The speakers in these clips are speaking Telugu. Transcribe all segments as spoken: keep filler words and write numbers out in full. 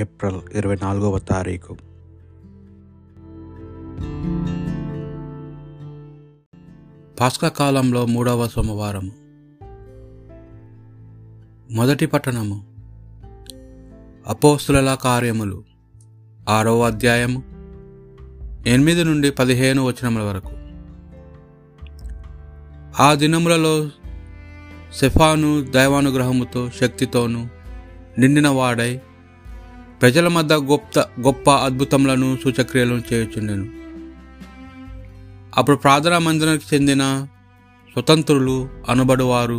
ఏప్రిల్ ఇరవై నాలుగవ తారీఖు. పాస్కా కాలంలో మూడవ సోమవారం. మొదటి పట్టణము అపోస్తుల కార్యములు ఆరవ అధ్యాయము ఎనిమిది నుండి పదిహేను వచనముల వరకు. ఆ దినములలో సెఫాను దైవానుగ్రహముతో శక్తితోనూ నిండినవాడై ప్రజల మధ్య గొప్ప గొప్ప అద్భుతములను సూచక్రియలను చేయుచుండెను. అప్పుడు ప్రార్థనా మందిరానికి చెందిన స్వతంత్రులు అనబడువారు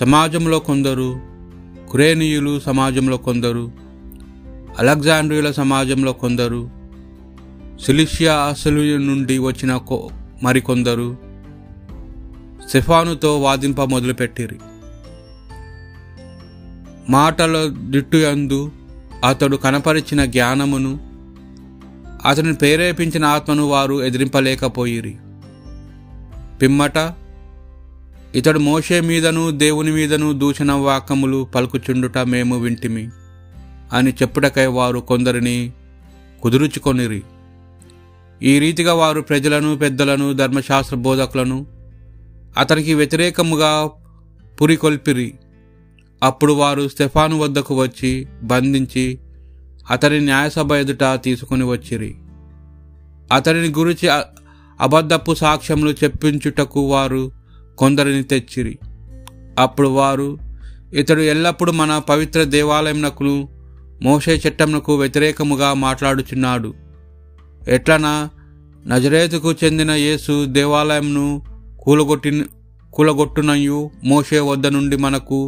సమాజంలో కొందరు, కురేనియులు సమాజంలో కొందరు, అలెగ్జాండ్రియుల సమాజంలో కొందరు, సిలిషియా అసలుయ నుండి వచ్చిన మరికొందరు సెఫానుతో వాదింప మొదలుపెట్టిరి. మాటల దిట్టుయందు అతడు కనపరిచిన జ్ఞానమును అతను ప్రేరేపించిన ఆత్మను వారు ఎదిరింపలేకపోయిరి. పిమ్మట ఇతడు మోషే మీదను దేవుని మీదను దూషణ వాక్యములు పలుకుచుండుట మేము వింటిమి అని చెప్పుటకై వారు కొందరిని కుదుర్చుకొనిరి. ఈ రీతిగా వారు ప్రజలను, పెద్దలను, ధర్మశాస్త్ర బోధకులను అతనికి వ్యతిరేకముగా పురికొల్పిరి. అప్పుడు వారు స్టెఫాను వద్దకు వచ్చి బంధించి అతని న్యాయసభ ఎదుట తీసుకుని వచ్చిరి. అతనిని గురించి అబద్ధపు సాక్ష్యములు చెప్పించుటకు వారు కొందరిని తెచ్చిరి. అప్పుడు వారు, ఇతడు ఎల్లప్పుడూ మన పవిత్ర దేవాలయమునకును మోషే చట్టమునకు వ్యతిరేకముగా మాట్లాడుచున్నాడు, ఎట్లనా నజరేతుకు చెందిన యేసు దేవాలయంను కూలగొట్టి కూలగొట్టునయు మోషే వద్ద నుండి మనకు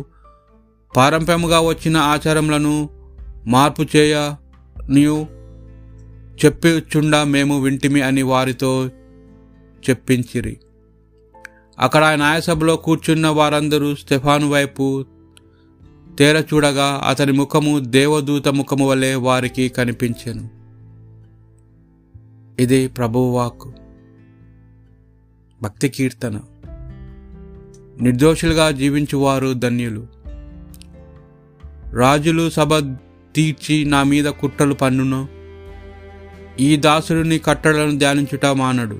పారంపర్యముగా వచ్చిన ఆచారములను మార్పు చేయనియు చెప్పుచుండా మేము వింటిమి అని వారితో చెప్పించిరి. అక్కడ ఆ న్యాయసభలో కూర్చున్న వారందరూ స్టెఫాను వైపు తేరచూడగా అతని ముఖము దేవదూత ముఖము వలె వారికి కనిపించెను. ఇది ప్రభువాకు. భక్తి కీర్తన. నిర్దోషులుగా జీవించువారు ధన్యులు. రాజులు సభ తీర్చి నా మీద కుట్రలు పన్నును, ఈ దాసుడిని కట్టడలను ధ్యానించుట మానడు.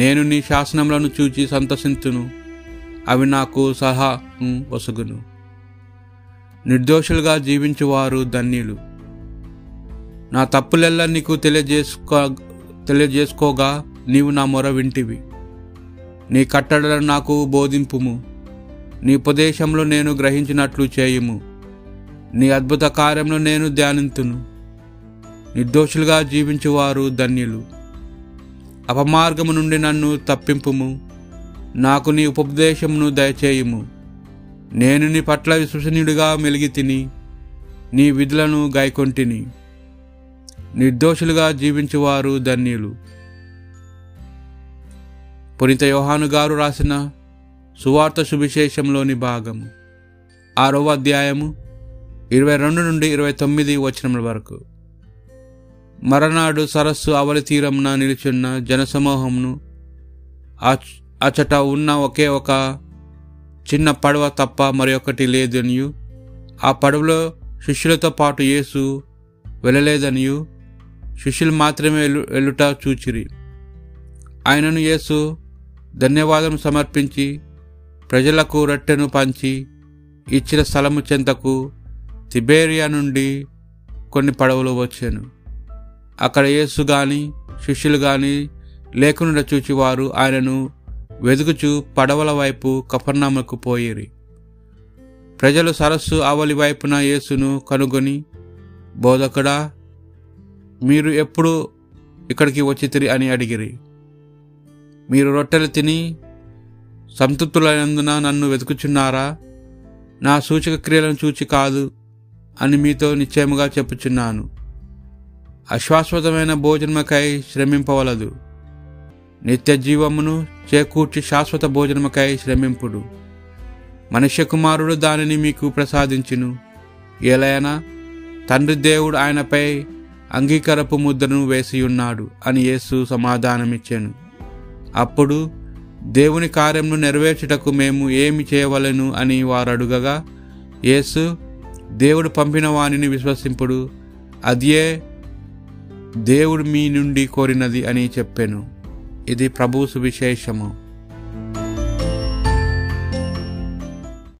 నేను నీ శాసనములను చూచి సంతసింతును, అవి నాకు సహా వసుగును. నిర్దోషులుగా జీవించువారు ధన్యులు. నా తప్పులెల్లా నీకు తెలియజేసుకో తెలియజేసుకోగా నీవు నా మొర వింటివి. నీ కట్టడలను నాకు బోధింపుము, నీ ఉపదేశంలో నేను గ్రహించినట్లు చేయుము. నీ అద్భుత కార్యంలో నేను ధ్యానింతును. నిర్దోషులుగా జీవించువారు ధన్యులు. అపమార్గము నుండి నన్ను తప్పింపుము, నాకు నీ ఉపదేశమును దయచేయుము. నేను నీ పట్ల విశ్వసనీయుడిగా మెలిగి తిని నీ విధులను గైకొంటిని. నిర్దోషులుగా జీవించువారు ధన్యులు. పునీత యోహాను గారు రాసిన సువార్త సువిశేషంలోని భాగము ఆరవ అధ్యాయము ఇరవై రెండు నుండి ఇరవై తొమ్మిది వచనముల వరకు. మరనాడు సరస్సు అవలి తీరమున నిలుచున్న జనసమూహమును అచట ఉన్న ఒకే ఒక చిన్న పడవ తప్ప మరొకటి లేదనియు, ఆ పడవలో శిష్యులతో పాటు యేసు వెళ్ళలేదనియు శిష్యులు మాత్రమే వెళ్ళు వెళ్ళుట చూచిరి. ఆయనను యేసు ధన్యవాదం సమర్పించి ప్రజలకు రొట్టెను పంచి ఇచ్చిన స్థలము చెంతకు తిబేరియా నుండి కొన్ని పడవలు వచ్చాను. అక్కడ యేసు కానీ శిష్యులు కానీ లేకుండా చూచి వారు ఆయనను వెదుకుచు పడవల వైపు కఫర్నాముకు పోయిరి. ప్రజలు సరస్సు అవలి వైపున యేసును కనుగొని, బోధకుడా, మీరు ఎప్పుడు ఇక్కడికి వచ్చితిరి అని అడిగిరి. మీరు రొట్టెలు తిని సంతృప్తులైనందున నన్ను వెతుకుచున్నారా? నా సూచక క్రియలను చూచి కాదు అని మీతో నిశ్చయముగా చెప్పుచున్నాను. అశాశ్వతమైన భోజనముకై శ్రమింపవలదు, నిత్య జీవమును చేకూర్చి శాశ్వత భోజనముకై శ్రమింపుడు. మనుష్య కుమారుడు దానిని మీకు ప్రసాదించును. ఏలైనా తండ్రి దేవుడు ఆయనపై అంగీకారపు ముద్రను వేసియున్నాడు అని యేసు సమాధానమిచ్చాను. అప్పుడు దేవుని కార్యమును నెరవేర్చుటకు మేము ఏమి చేయవలెను అని వారు అడుగగా యేసు దేవుడు పంపిన వానిని విశ్వసింపుడు, అదే దేవుడు మీ నుండి కోరినది అని చెప్పాను. ఇది ప్రభువు సువిశేషము.